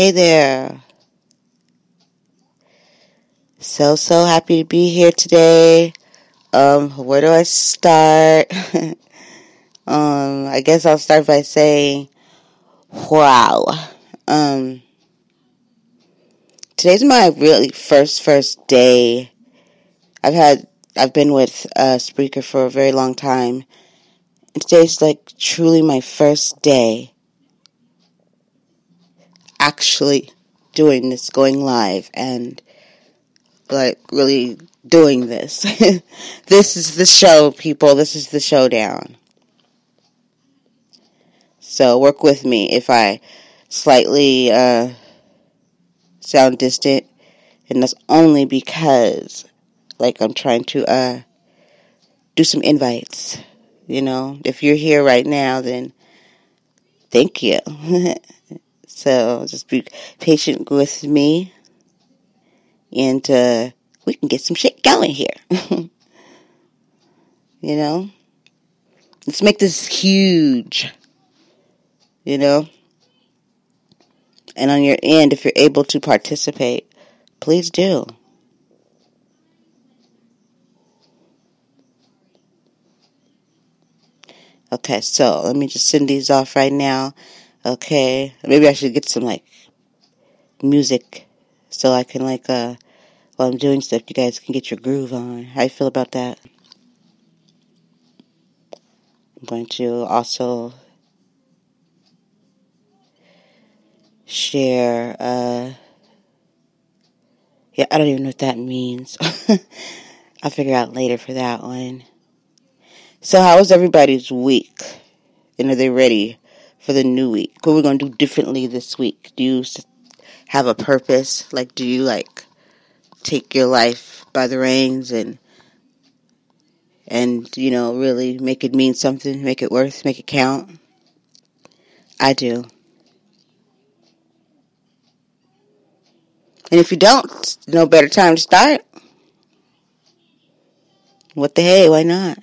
Hey there. So happy to be here today. Where do I start? I guess I'll start by saying, wow. Today's my really first day. I've been with Spreaker for a very long time. And today's like truly my first day actually doing this, going live, and like really doing this. This is the show, people. This is the showdown. So work with me if I slightly sound distant, and that's only because like I'm trying to do some invites. You know, if you're here right now, then thank you. So just be patient with me, and we can get some shit going here. You know? Let's make this huge. You know? And on your end, if you're able to participate, please do. Okay, so let me just send these off right now. Okay, maybe I should get some, like, music so I can, like, while I'm doing stuff, you guys can get your groove on. How you feel about that? I'm going to also share, yeah, I don't even know what that means. I'll figure out later for that one. So how was everybody's week? And are they ready for the new week? What are we going to do differently this week? Do you have a purpose? Like, do you, like, take your life by the reins and you know, really make it mean something, make it worth, make it count? I do. And if you don't, no better time to start. What the hey, why not?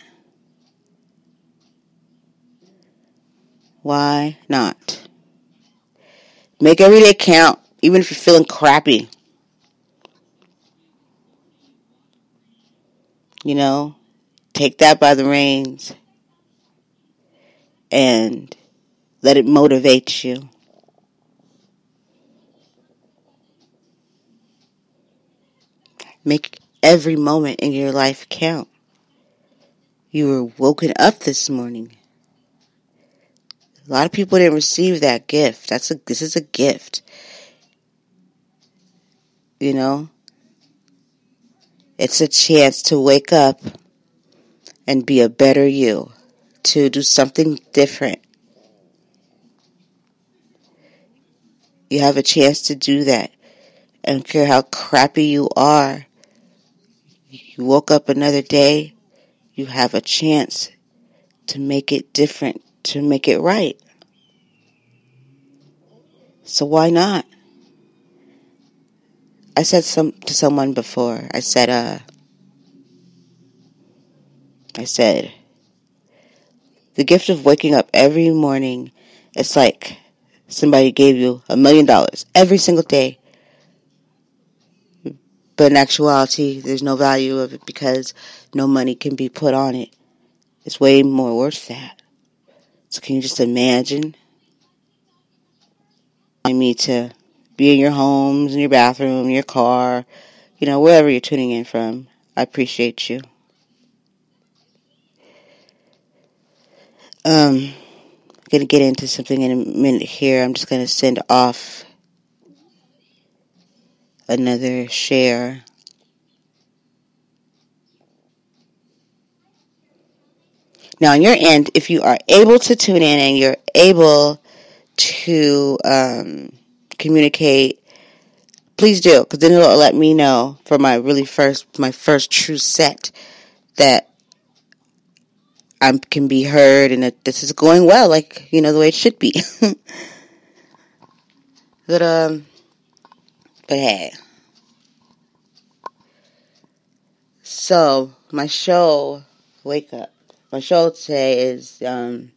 Why not? Make every day count, even if you're feeling crappy. You know, take that by the reins and let it motivate you. Make every moment in your life count. You were woken up this morning. A lot of people didn't receive that gift. This is a gift. You know? It's a chance to wake up and be a better you. To do something different. You have a chance to do that. I don't care how crappy you are. You woke up another day. You have a chance to make it different. To make it right. So why not? I said to someone before. I said, the gift of waking up every morning, it's like somebody gave you $1 million every single day. But in actuality, there's no value of it because no money can be put on it. It's way more worth that. So can you just imagine? I mean, to be in your homes, in your bathroom, your car, you know, wherever you're tuning in from. I appreciate you. I'm going to get into something in a minute here. I'm just going to send off another share. Now, on your end, if you are able to tune in and you're able to communicate, please do, because then it'll let me know for my really my first true set that I can be heard and that this is going well, like, you know, the way it should be. But hey. So, my show, Wake Up. My show today is, well,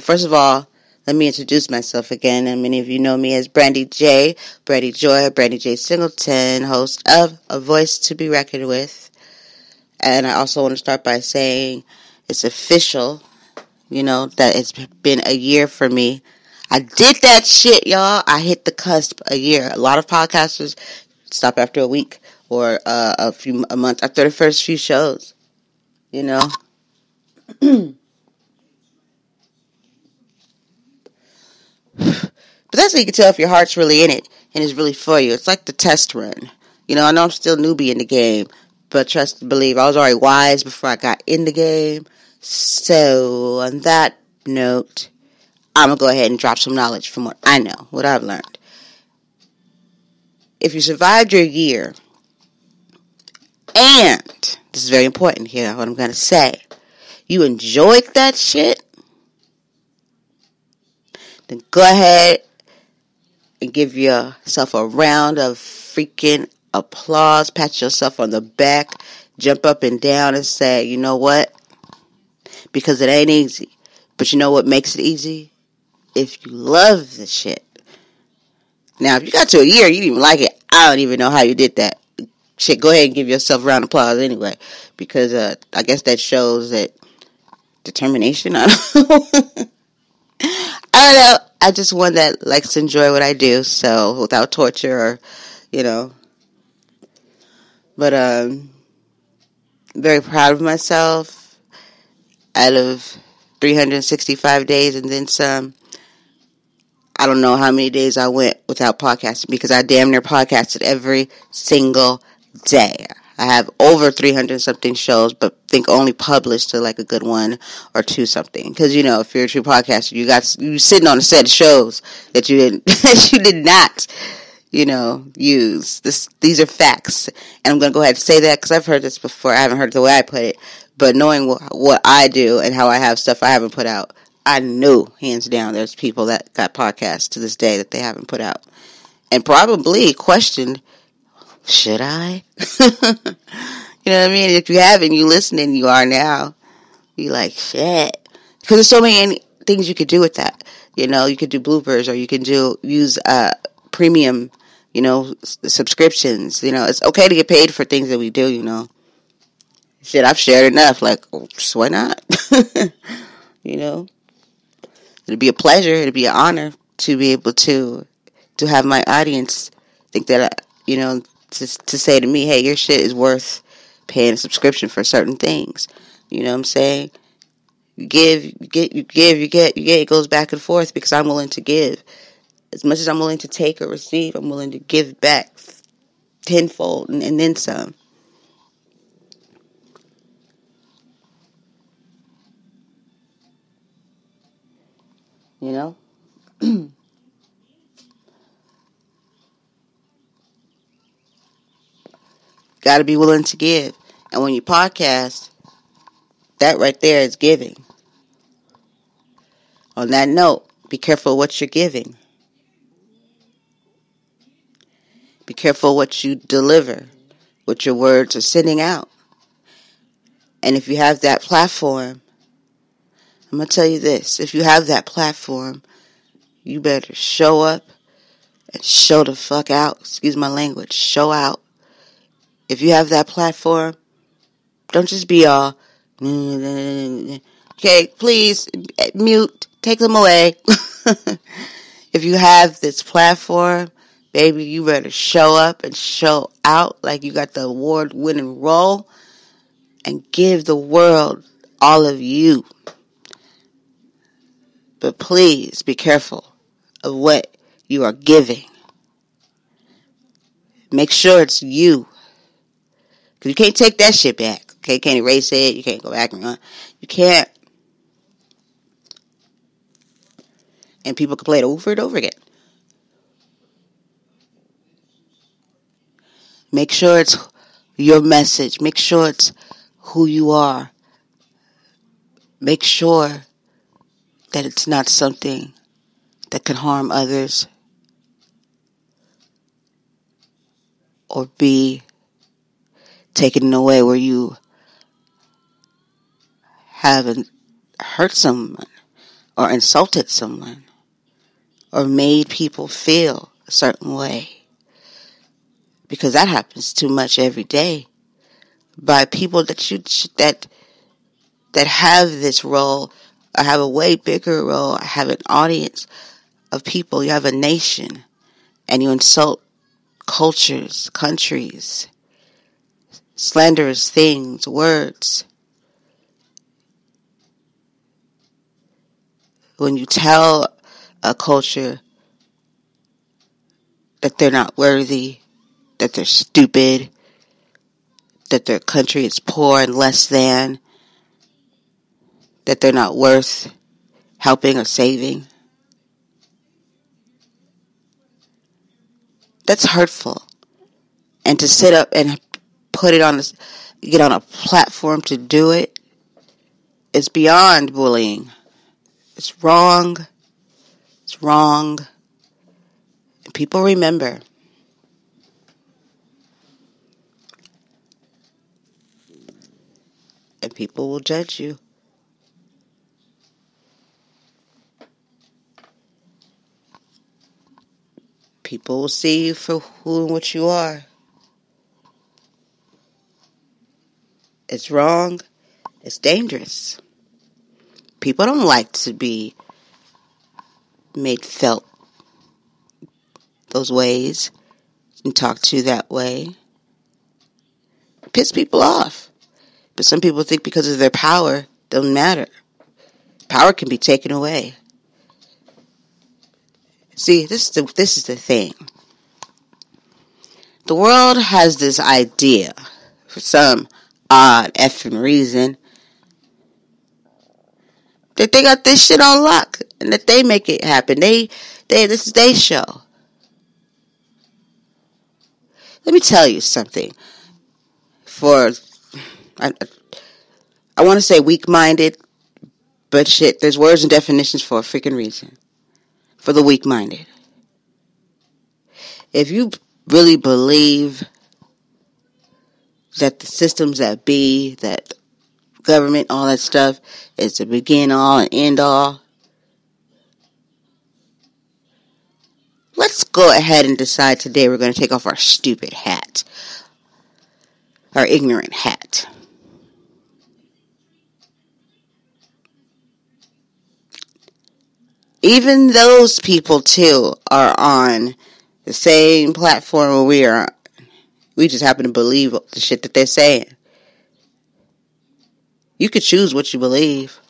first of all, Let me introduce myself again, and many of you know me as Brandy J, Brandy Joy, Brandy J Singleton, host of A Voice To Be Reckoned With. And I also want to start by saying it's official, you know, that it's been a year for me. I did that shit, y'all. I hit the cusp a year. A lot of podcasters stop after a week or a month after the first few shows, you know. But that's how you can tell if your heart's really in it and it's really for you. It's like the test run. You know, I know I'm still newbie in the game, but trust and believe, I was already wise before I got in the game. So, on that note, I'm going to go ahead and drop some knowledge from what I know, what I've learned. If you survived your year, and this is very important here, what I'm going to say, you enjoyed that shit, then go ahead and give yourself a round of freaking applause, pat yourself on the back, jump up and down and say, you know what? Because it ain't easy. But you know what makes it easy? If you love the shit. Now, if you got to a year, you didn't even like it, I don't even know how you did that. Shit, go ahead and give yourself a round of applause anyway. Because I guess that shows that determination. I don't know. I don't know. I just one that likes to enjoy what I do. So, without torture or, you know. But, very proud of myself. Out of 365 days and then some, I don't know how many days I went without podcasting, because I damn near podcasted every single day. I have over 300 something shows, but think only published to like a good one or two something. Because you know, if you're a true podcaster, you sitting on a set of shows that you didn't that you did not, you know, use. These are facts, and I'm gonna go ahead and say that because I've heard this before. I haven't heard it the way I put it, but knowing what I do and how I have stuff I haven't put out, I knew hands down there's people that got podcasts to this day that they haven't put out, and probably questioned. Should I? You know what I mean? If you haven't, you listening, you are now. You like, shit. Because there's so many things you could do with that. You know, you could do bloopers, or you can use premium, you know, subscriptions. You know, it's okay to get paid for things that we do, you know. Shit, I've shared enough. Like, why not? You know? It'd be a pleasure. It'd be an honor to be able to have my audience think that, you know, to say to me, hey, your shit is worth paying a subscription for certain things. You know what I'm saying? You give, you get, you give, you get, you get. It goes back and forth because I'm willing to give. As much as I'm willing to take or receive, I'm willing to give back tenfold and then some. You know? Got to be willing to give. And when you podcast, that right there is giving. On that note, be careful what you're giving. Be careful what you deliver, what your words are sending out. And if you have that platform, I'm going to tell you this. If you have that platform, you better show up and show the fuck out. Excuse my language. Show out. If you have that platform, don't just be all, okay, please, mute, take them away. If you have this platform, baby, you better show up and show out like you got the award-winning role and give the world all of you. But please be careful of what you are giving. Make sure it's you. Because you can't take that shit back. Okay, you can't erase it. You can't go back and run. You can't. And people can play it over and over again. Make sure it's your message. Make sure it's who you are. Make sure that it's not something that can harm others or be taken in a way where you haven't hurt someone or insulted someone. or made people feel a certain way, because that happens too much every day, by people that have this role. I have a way bigger role. I have an audience of people. You have a nation, and you insult cultures, countries, slanderous things, words. When you tell a culture that they're not worthy, that they're stupid, that their country is poor and less than, that they're not worth helping or saving, that's hurtful. And to sit up and put it on this, get on a platform to do it, is beyond bullying. It's wrong. It's wrong. And people remember. And people will judge you. People will see you for who and what you are. It's wrong. It's dangerous. People don't like to be made felt those ways and talked to that way. It pisses people off. But some people think because of their power, it doesn't matter. Power can be taken away. See, this is the thing. The world has this idea, for some odd effing reason, that they got this shit on lock and that they make it happen. This is their show. Let me tell you something. I want to say weak-minded, but shit, there's words and definitions for a freaking reason. For the weak-minded. If you really believe that the systems that be, that government, all that stuff, is the begin all and end all, let's go ahead and decide today we're going to take off our stupid hat, our ignorant hat. Even those people too are on the same platform we are on. We just happen to believe the shit that they're saying. You could choose what you believe.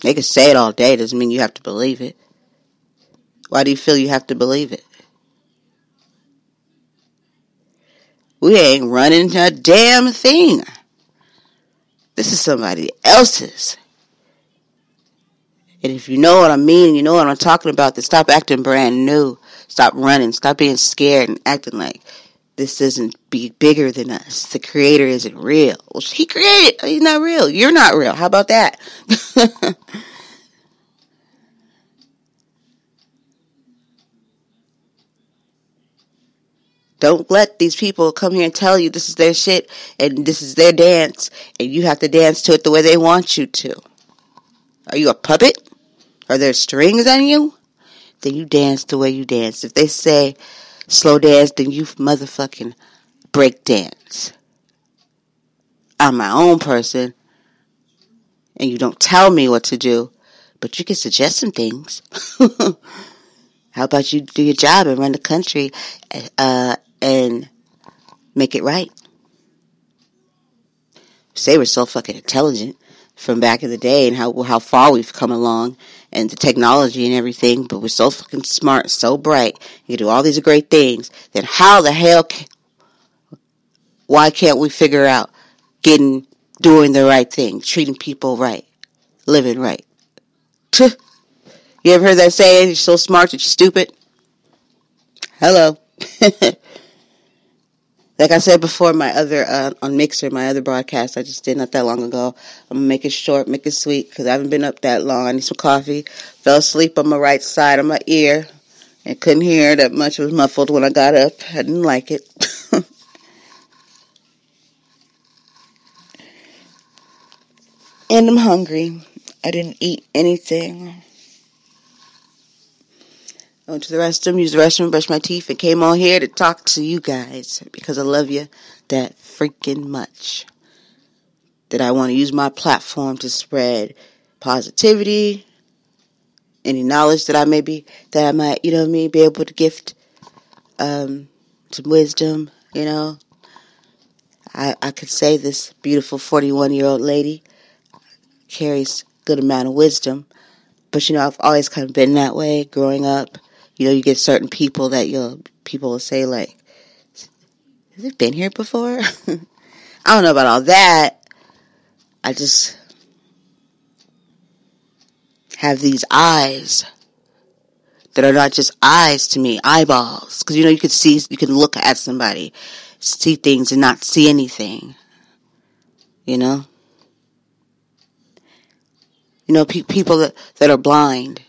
They could say it all day. Doesn't mean you have to believe it. Why do you feel you have to believe it? We ain't running a damn thing. This is somebody else's. And if you know what I mean, you know what I'm talking about, then stop acting brand new. Stop running. Stop being scared and acting like this isn't bigger than us. The creator isn't real. Well, he created. He's not real. You're not real. How about that? Don't let these people come here and tell you this is their shit and this is their dance and you have to dance to it the way they want you to. Are you a puppet? Are there strings on you? Then you dance the way you dance. If they say slow dance, then you motherfucking break dance. I'm my own person, and you don't tell me what to do, but you can suggest some things. How about you do your job and run the country and make it right? Say we're so fucking intelligent from back in the day and how far we've come along and the technology and everything, but we're so fucking smart, so bright, you do all these great things, then how the hell why can't we figure out doing the right thing, treating people right, living right? You ever heard that saying, you're so smart that you're stupid? Hello. Like I said before, on Mixer, my other broadcast I just did not that long ago. I'm going to make it short, make it sweet, because I haven't been up that long. I need some coffee. Fell asleep on my right side of my ear and couldn't hear that much. It was muffled when I got up. I didn't like it. And I'm hungry. I didn't eat anything. I went to the restroom, used the restroom, brushed my teeth, and came on here to talk to you guys because I love you that freaking much. That I want to use my platform to spread positivity, any knowledge that I may be, that I might, you know what I mean, be able to gift some wisdom, you know. I could say this beautiful 41-year-old lady carries a good amount of wisdom. But, you know, I've always kind of been that way growing up. You know, you get certain people that people will say, like, has it been here before? I don't know about all that. I just have these eyes that are not just eyes to me, eyeballs. Because, you know, you can look at somebody, see things and not see anything, you know? You know, people that are blind,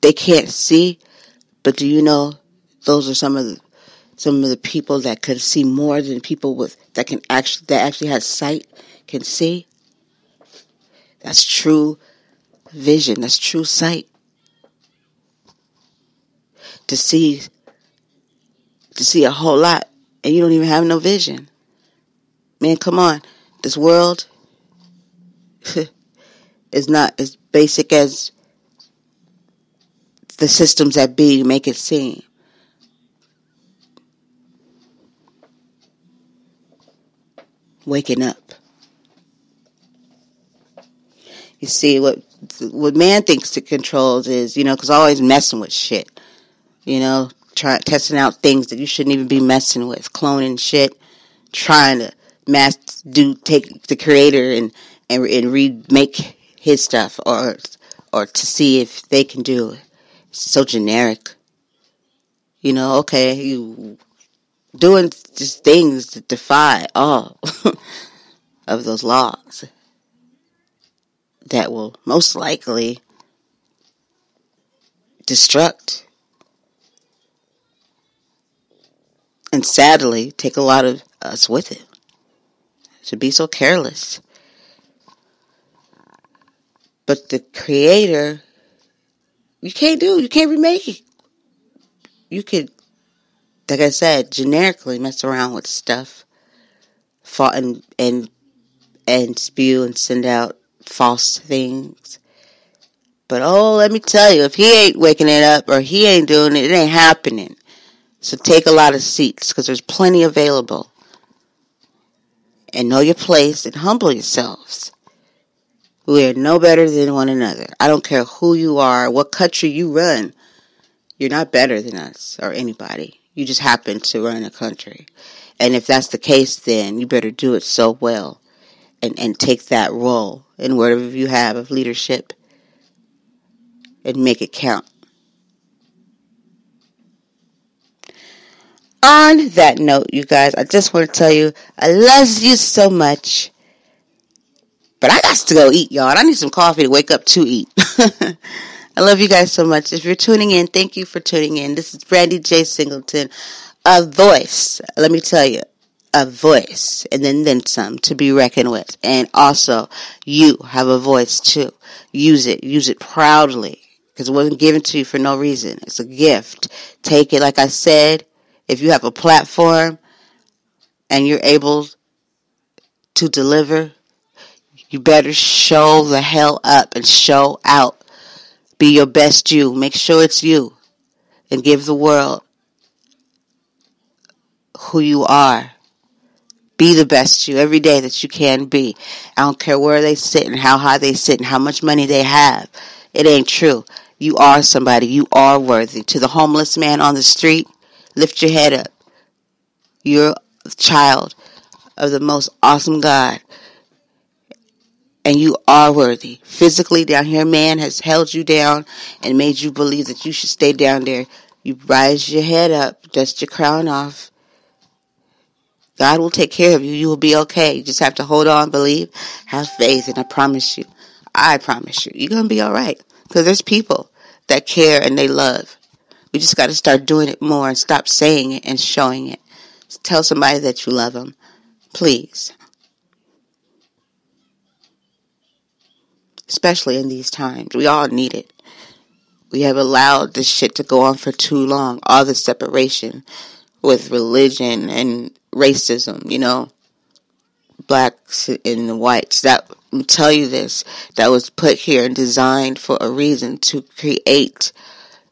they can't see, but do you know those are some of the people that could see more than people that actually has sight can see? That's true vision. That's true sight. To see a whole lot, and you don't even have no vision. Man, come on, this world. Is not as basic as the systems that be make it seem. Waking up. You see, what man thinks it controls is, you know, because always messing with shit. You know, testing out things that you shouldn't even be messing with. Cloning shit. Trying to take the creator and remake his stuff, or to see if they can do it. It's so generic. You know, okay, you doing just things that defy all of those laws that will most likely destruct and sadly take a lot of us with it. To be so careless. But the creator, you can't remake it. You could, like I said, generically mess around with stuff, and spew and send out false things. But let me tell you, if he ain't waking it up or he ain't doing it, it ain't happening. So take a lot of seats because there's plenty available. And know your place and humble yourselves. We are no better than one another. I don't care who you are, what country you run. You're not better than us or anybody. You just happen to run a country. And if that's the case, then you better do it so well and take that role in whatever you have of leadership and make it count. On that note, you guys, I just want to tell you I love you so much. But I got to go eat, y'all. And I need some coffee to wake up to eat. I love you guys so much. If you're tuning in, thank you for tuning in. This is Brandy J Singleton. A voice. Let me tell you. A voice. And then some to be reckoned with. And also, you have a voice too. Use it. Use it proudly. Because it wasn't given to you for no reason. It's a gift. Take it. Like I said, if you have a platform and you're able to deliver, you better show the hell up and show out. Be your best you. Make sure it's you. And give the world who you are. Be the best you every day that you can be. I don't care where they sit and how high they sit and how much money they have. It ain't true. You are somebody. You are worthy. To the homeless man on the street, lift your head up. You're a child of the most awesome God. And you are worthy. Physically down here, man has held you down and made you believe that you should stay down there. You rise your head up, dust your crown off. God will take care of you. You will be okay. You just have to hold on, believe, have faith. And I promise you, you're going to be all right. Because there's people that care and they love. We just got to start doing it more and stop saying it and showing it. Just tell somebody that you love them. Please. Especially in these times. We all need it. We have allowed this shit to go on for too long. All the separation with religion and racism, you know, blacks and the whites. That, I'll tell you this, that was put here and designed for a reason, to create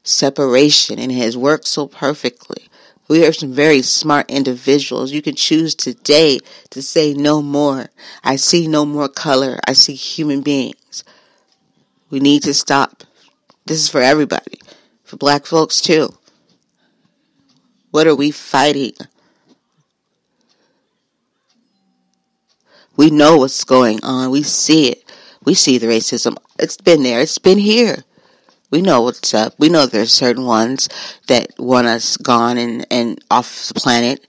separation, and it has worked so perfectly. We are some very smart individuals. You can choose today to say no more. I see no more color. I see human beings. We need to stop. This is for everybody. For black folks too. What are we fighting? We know what's going on. We see it. We see the racism. It's been there. It's been here. We know what's up. We know there's certain ones that want us gone and off the planet.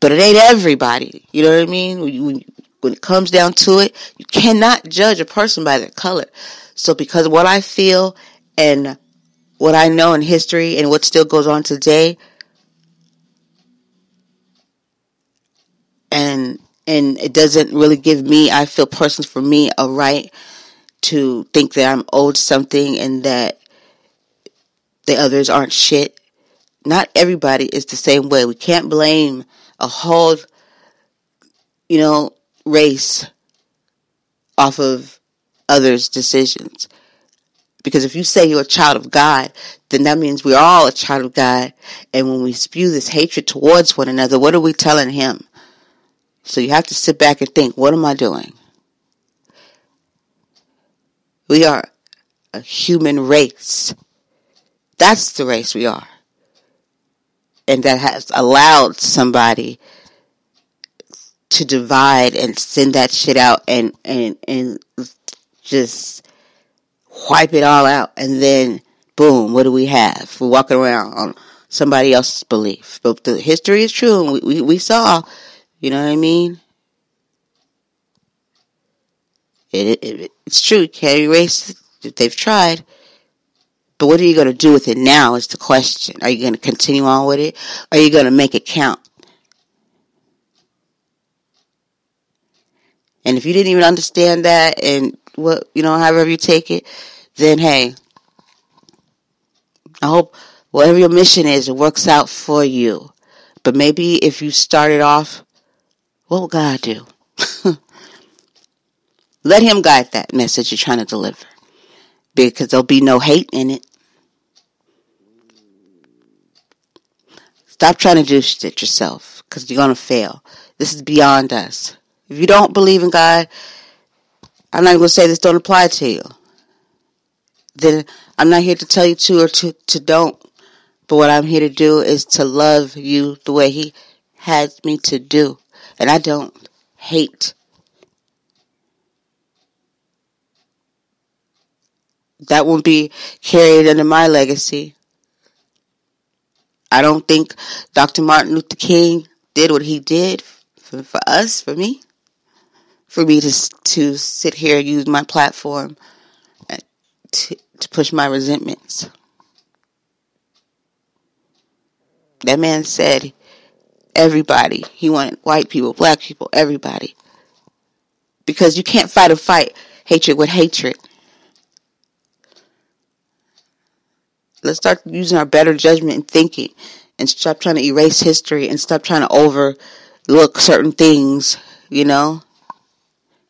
But it ain't everybody. You know what I mean? When it comes down to it, you cannot judge a person by their color. So because of what I feel and what I know in history and what still goes on today, and it doesn't really give me, I feel personally for me, a right to think that I'm owed something and that the others aren't shit. Not everybody is the same way. We can't blame a whole, you know, race off of others' decisions. Because if you say you're a child of God, then that means we're all a child of God. And when we spew this hatred towards one another, what are we telling him? So you have to sit back and think, what am I doing? We are a human race. That's the race we are. And that has allowed somebody to divide and send that shit out and just wipe it all out. And then, boom, what do we have? We're walking around on somebody else's belief. But the history is true, and we saw, you know what I mean? It's true. You can't erase it. They've tried. But what are you going to do with it now is the question. Are you going to continue on with it? Are you going to make it count? And if you didn't even understand that, and what, you know, however you take it, then hey, I hope whatever your mission is, it works out for you. But maybe if you started off, what will God do? Let him guide that message you're trying to deliver, because there'll be no hate in it. Stop trying to do shit yourself, because you're going to fail. This is beyond us. If you don't believe in God, I'm not going to say this don't apply to you. Then I'm not here to tell you to or to don't. But what I'm here to do is to love you the way he has me to do. And I don't hate. That won't be carried under my legacy. I don't think Dr. Martin Luther King did what he did for us, for me. For me to sit here and use my platform to push my resentments. That man said everybody. He wanted white people, black people, everybody. Because you can't fight a fight, hatred with hatred. Let's start using our better judgment and thinking, and stop trying to erase history, and stop trying to overlook certain things, you know.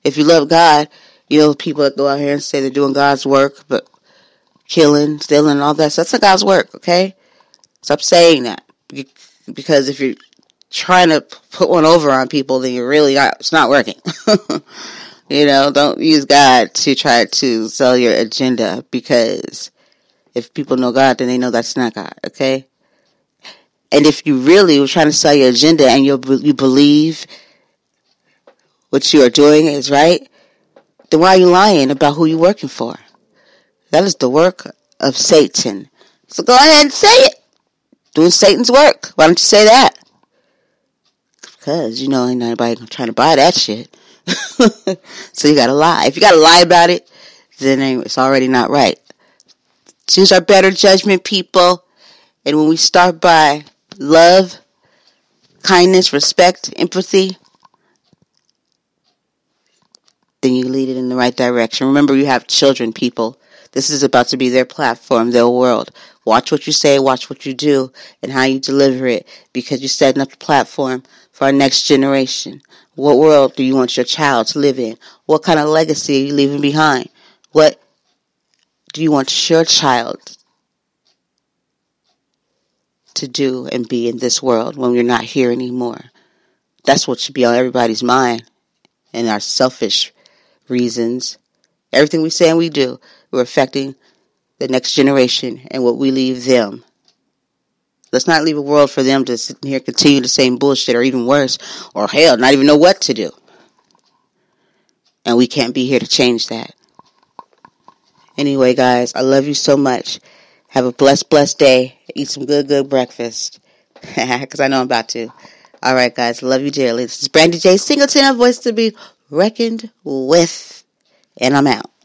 If you love God, you know, people that go out here and say they're doing God's work, but killing, stealing, all that, so that's not God's work, okay? Stop saying that. Because if you're trying to put one over on people, then you're really not, it's not working. You know, don't use God to try to sell your agenda, because if people know God, then they know that's not God, okay? And if you really were trying to sell your agenda and you believe what you are doing is right, then why are you lying about who you're working for? That is the work of Satan. So go ahead and say it. Doing Satan's work. Why don't you say that? Because, you know, ain't nobody trying to buy that shit. So you got to lie. If you got to lie about it, then it's already not right. Choose our better judgment, people. And when we start by love, kindness, respect, empathy, then you lead it in the right direction. Remember, you have children, people. This is about to be their platform, their world. Watch what you say, watch what you do, and how you deliver it, because you're setting up the platform for our next generation. What world do you want your child to live in? What kind of legacy are you leaving behind? What do you want your child to do and be in this world when you're not here anymore? That's what should be on everybody's mind, and our selfish reasons. Everything we say and we do, we're affecting the next generation and what we leave them. Let's not leave a world for them to sit here and continue the same bullshit, or even worse, or hell, not even know what to do. And we can't be here to change that. Anyway, guys, I love you so much. Have a blessed, blessed day. Eat some good, good breakfast. Because I know I'm about to. All right, guys, love you dearly. This is Brandy J Singleton, A Voice To Be Reckoned With. And I'm out.